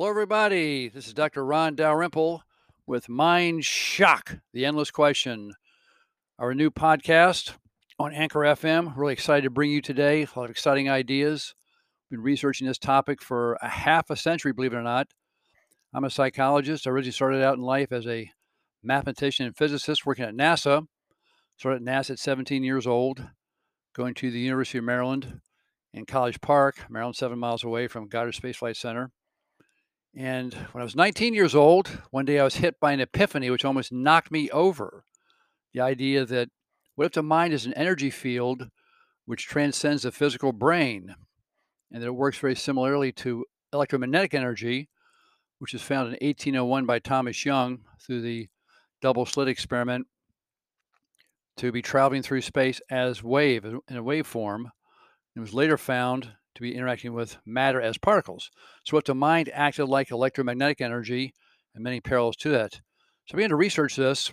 Hello, everybody. This is Dr. Ron Dalrymple with Mind Shock, The Endless Question, our new podcast on Anchor FM. Really excited to bring you today a lot of exciting ideas. I've been researching this topic for a half a century, believe it or not. I'm a psychologist. I originally started out in life as a mathematician and physicist working at NASA. Started at NASA at 17 years old, going to the University of Maryland in College Park, Maryland, 7 miles away from Goddard Space Flight Center. And when I was 19 years old, one day I was hit by an epiphany, which almost knocked me over. The idea that what if the mind is an energy field which transcends the physical brain, and that it works very similarly to electromagnetic energy, which is found in 1801 by Thomas Young through the double slit experiment to be traveling through space as wave, in a waveform. It was later found to be interacting with matter as particles. So what the mind acted like electromagnetic energy, and many parallels to that. So I began to research this.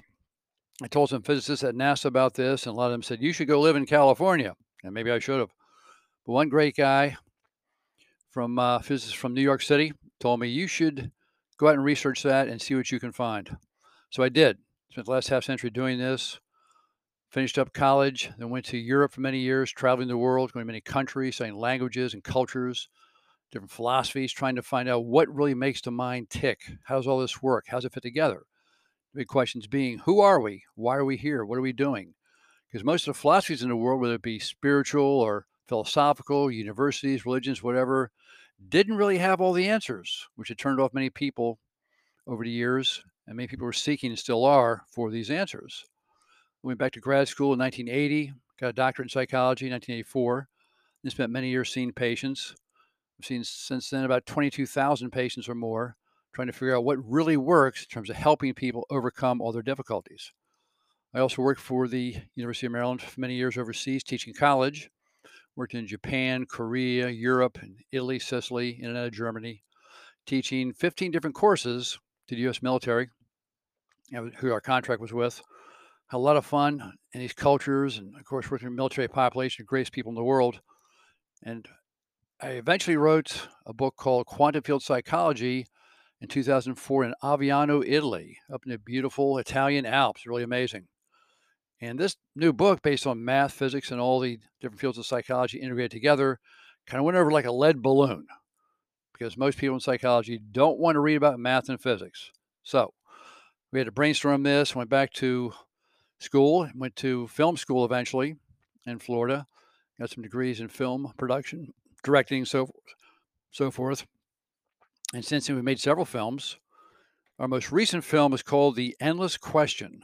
I told some physicists at NASA about this, and a lot of them said, you should go live in California. And maybe I should have. But one great guy from physicist from New York City told me, you should go out and research that and see what you can find. So I did. Spent the last half century doing this. Finished up college, then went to Europe for many years, traveling the world, going to many countries, studying languages and cultures, different philosophies, trying to find out what really makes the mind tick. How does all this work? How does it fit together? The big questions being, who are we? Why are we here? What are we doing? Because most of the philosophies in the world, whether it be spiritual or philosophical, universities, religions, whatever, didn't really have all the answers, which had turned off many people over the years, and many people were seeking and still are for these answers. Went back to grad school in 1980, got a doctorate in psychology in 1984, and spent many years seeing patients. I've seen since then about 22,000 patients or more, trying to figure out what really works in terms of helping people overcome all their difficulties. I also worked for the University of Maryland for many years overseas, teaching college. Worked in Japan, Korea, Europe, and Italy, Sicily, in and out of Germany, teaching 15 different courses to the U.S. military, who our contract was with. Had a lot of fun in these cultures, and of course, working with the military population, the greatest people in the world. And I eventually wrote a book called Quantum Field Psychology in 2004 in Aviano, Italy, up in the beautiful Italian Alps, really amazing. And this new book, based on math, physics, and all the different fields of psychology integrated together, kind of went over like a lead balloon, because most people in psychology don't want to read about math and physics. So we had to brainstorm this, went back to school, went to film school eventually in Florida, got some degrees in film production, directing, so forth. And since then, we've made several films. Our most recent film is called The Endless Question,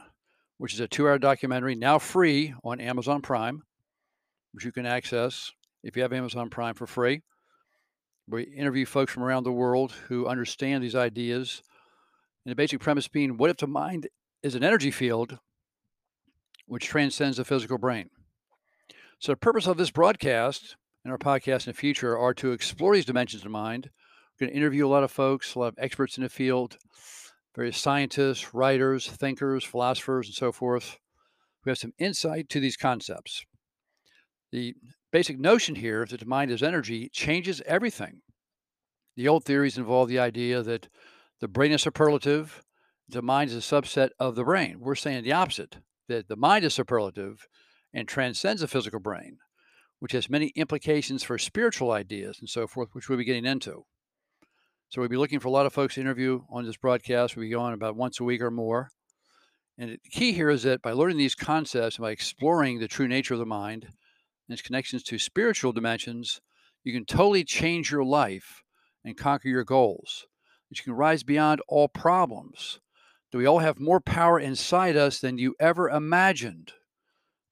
which is a 2-hour documentary now free on Amazon Prime, which you can access if you have Amazon Prime for free. We interview folks from around the world who understand these ideas. And the basic premise being, what if the mind is an energy field which transcends the physical brain? So the purpose of this broadcast and our podcast in the future are to explore these dimensions of the mind. We're going to interview a lot of folks, a lot of experts in the field, various scientists, writers, thinkers, philosophers, and so forth, who have some insight to these concepts. The basic notion here that the mind is energy changes everything. The old theories involve the idea that the brain is superlative, the mind is a subset of the brain. We're saying the opposite, that the mind is superlative and transcends the physical brain, which has many implications for spiritual ideas and so forth, which we'll be getting into. So we'll be looking for a lot of folks to interview on this broadcast. We'll be going about once a week or more. And the key here is that by learning these concepts, and by exploring the true nature of the mind and its connections to spiritual dimensions, you can totally change your life and conquer your goals. That you can rise beyond all problems. That we all have more power inside us than you ever imagined.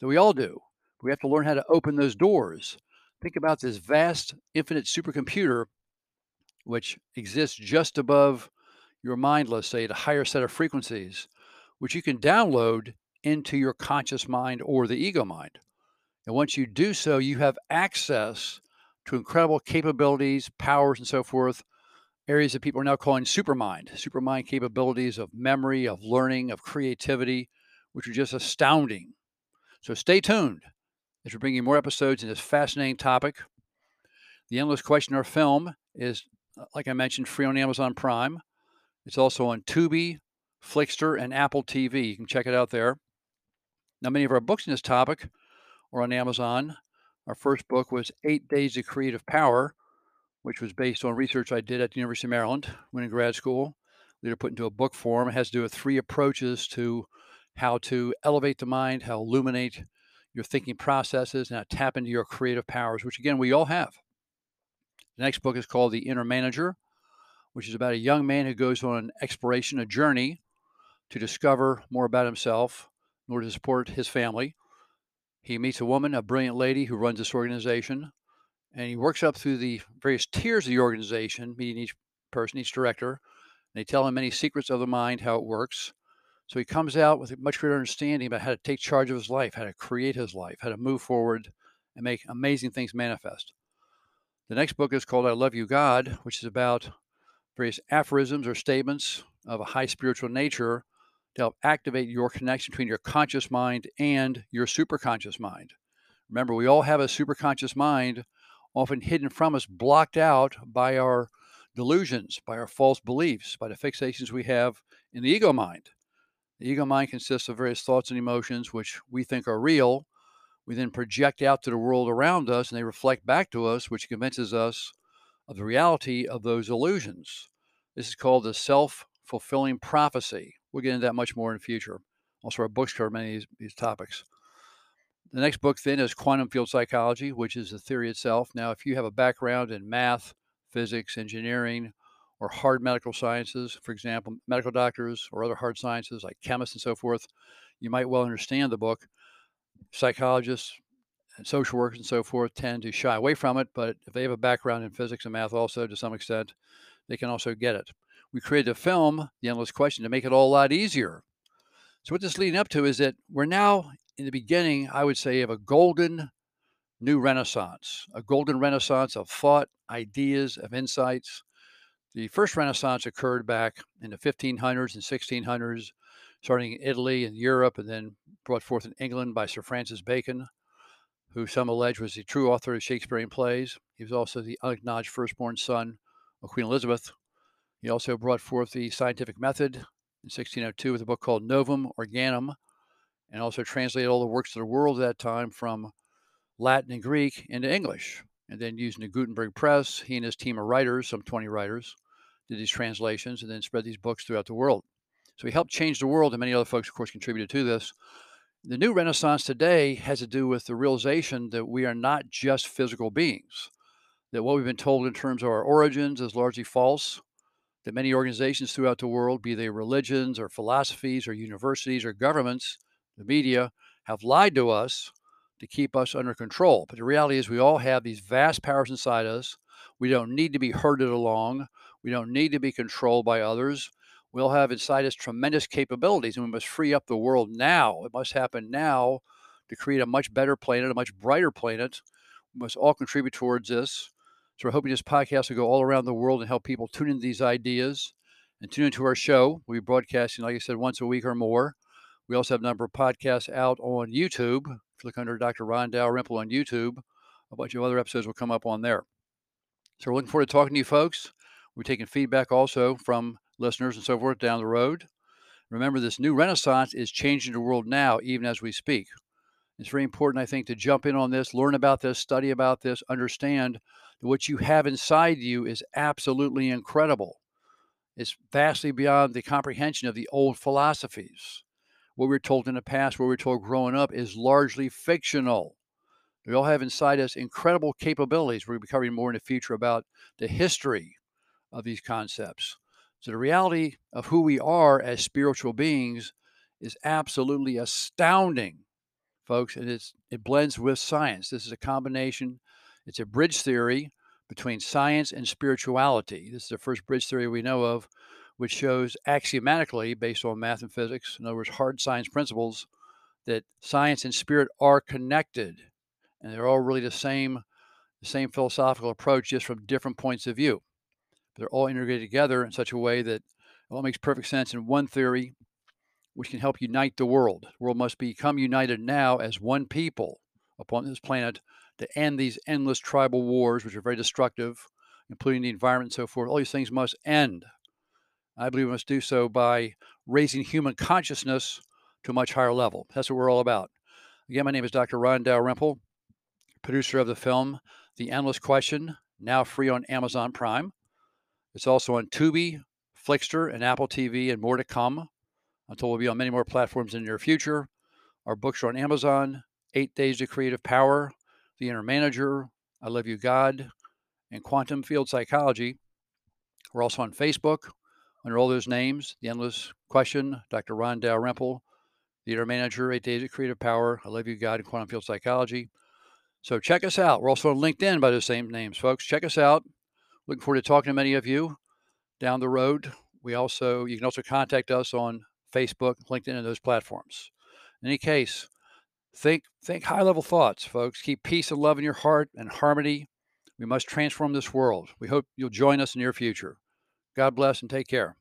That we all do. We have to learn how to open those doors. Think about this vast, infinite supercomputer which exists just above your mind, let's say, at a higher set of frequencies, which you can download into your conscious mind or the ego mind. And once you do so, you have access to incredible capabilities, powers, and so forth, areas that people are now calling supermind capabilities of memory, of learning, of creativity, which are just astounding. So stay tuned as we're bringing more episodes in this fascinating topic. The Endless Question, our film, is like I mentioned, free on Amazon Prime. It's also on Tubi, Flickster, and Apple TV. You can check it out there. Now, many of our books in this topic are on Amazon. Our first book was 8 Days of Creative Power, which was based on research I did at the University of Maryland when in grad school, later put into a book form. It has to do with 3 approaches to how to elevate the mind, how to illuminate your thinking processes, and how to tap into your creative powers, which, again, we all have. The next book is called The Inner Manager, which is about a young man who goes on an exploration, a journey, to discover more about himself in order to support his family. He meets a woman, a brilliant lady who runs this organization, and he works up through the various tiers of the organization, meeting each person, each director, and they tell him many secrets of the mind, how it works. So he comes out with a much greater understanding about how to take charge of his life, how to create his life, how to move forward and make amazing things manifest. The next book is called I Love You, God, which is about various aphorisms or statements of a high spiritual nature to help activate your connection between your conscious mind and your superconscious mind. Remember, we all have a superconscious mind, often hidden from us, blocked out by our delusions, by our false beliefs, by the fixations we have in the ego mind. The ego mind consists of various thoughts and emotions which we think are real. We then project out to the world around us, and they reflect back to us, which convinces us of the reality of those illusions. This is called the self-fulfilling prophecy. We'll get into that much more in the future. Also, our books cover many of these topics. The next book, then, is Quantum Field Psychology, which is the theory itself. Now, if you have a background in math, physics, engineering, or hard medical sciences, for example, medical doctors or other hard sciences like chemists and so forth, you might well understand the book. Psychologists and social workers and so forth tend to shy away from it, but if they have a background in physics and math also to some extent, they can also get it. We created a film, The Endless Question, to make it all a lot easier. So what this is leading up to is that we're now in the beginning, I would say, of a golden new renaissance, a golden renaissance of thought, ideas, of insights. The first renaissance occurred back in the 1500s and 1600s, starting in Italy and Europe, and then brought forth in England by Sir Francis Bacon, who some allege was the true author of Shakespearean plays. He was also the unacknowledged firstborn son of Queen Elizabeth. He also brought forth the scientific method in 1602 with a book called Novum Organum, and also translated all the works of the world at that time from Latin and Greek into English. And then using the Gutenberg Press, he and his team of writers, some 20 writers, did these translations and then spread these books throughout the world. So he helped change the world, and many other folks, of course, contributed to this. The new renaissance today has to do with the realization that we are not just physical beings, that what we've been told in terms of our origins is largely false, that many organizations throughout the world, be they religions or philosophies or universities or governments, the media, have lied to us to keep us under control. But the reality is we all have these vast powers inside us. We don't need to be herded along. We don't need to be controlled by others. We'll have inside us tremendous capabilities, and we must free up the world now. It must happen now to create a much better planet, a much brighter planet. We must all contribute towards this. So we're hoping this podcast will go all around the world and help people tune into these ideas and tune into our show. We'll be broadcasting, like I said, once a week or more. We also have a number of podcasts out on YouTube. If you look under Dr. Ron Dalrymple on YouTube, a bunch of other episodes will come up on there. So we're looking forward to talking to you folks. We're taking feedback also from listeners and so forth down the road. Remember, this new renaissance is changing the world now, even as we speak. It's very important, I think, to jump in on this, learn about this, study about this, understand that what you have inside you is absolutely incredible. It's vastly beyond the comprehension of the old philosophies. What we were told in the past, what we were told growing up, is largely fictional. We all have inside us incredible capabilities. We're going to be covering more in the future about the history of these concepts. So the reality of who we are as spiritual beings is absolutely astounding, folks, and it blends with science. This is a combination. It's a bridge theory between science and spirituality. This is the first bridge theory we know of, which shows axiomatically, based on math and physics, in other words, hard science principles, that science and spirit are connected, and they're all really the same philosophical approach, just from different points of view. They're all integrated together in such a way that it all makes perfect sense in one theory, which can help unite the world. The world must become united now as one people upon this planet to end these endless tribal wars, which are very destructive, including the environment and so forth. All these things must end. I believe we must do so by raising human consciousness to a much higher level. That's what we're all about. Again, my name is Dr. Ron Dalrymple, producer of the film The Endless Question, now free on Amazon Prime. It's also on Tubi, Flickster, and Apple TV, and more to come. Until we'll be on many more platforms in the near future. Our books are on Amazon, 8 Days of Creative Power, The Inner Manager, I Love You, God, and Quantum Field Psychology. We're also on Facebook under all those names, The Endless Question, Dr. Ron Dalrymple, The Inner Manager, 8 Days of Creative Power, I Love You, God, and Quantum Field Psychology. So check us out. We're also on LinkedIn by those same names, folks. Check us out. Looking forward to talking to many of you down the road. You can also contact us on Facebook, LinkedIn, and those platforms. In any case, think high-level thoughts, folks. Keep peace and love in your heart and harmony. We must transform this world. We hope you'll join us in the near future. God bless and take care.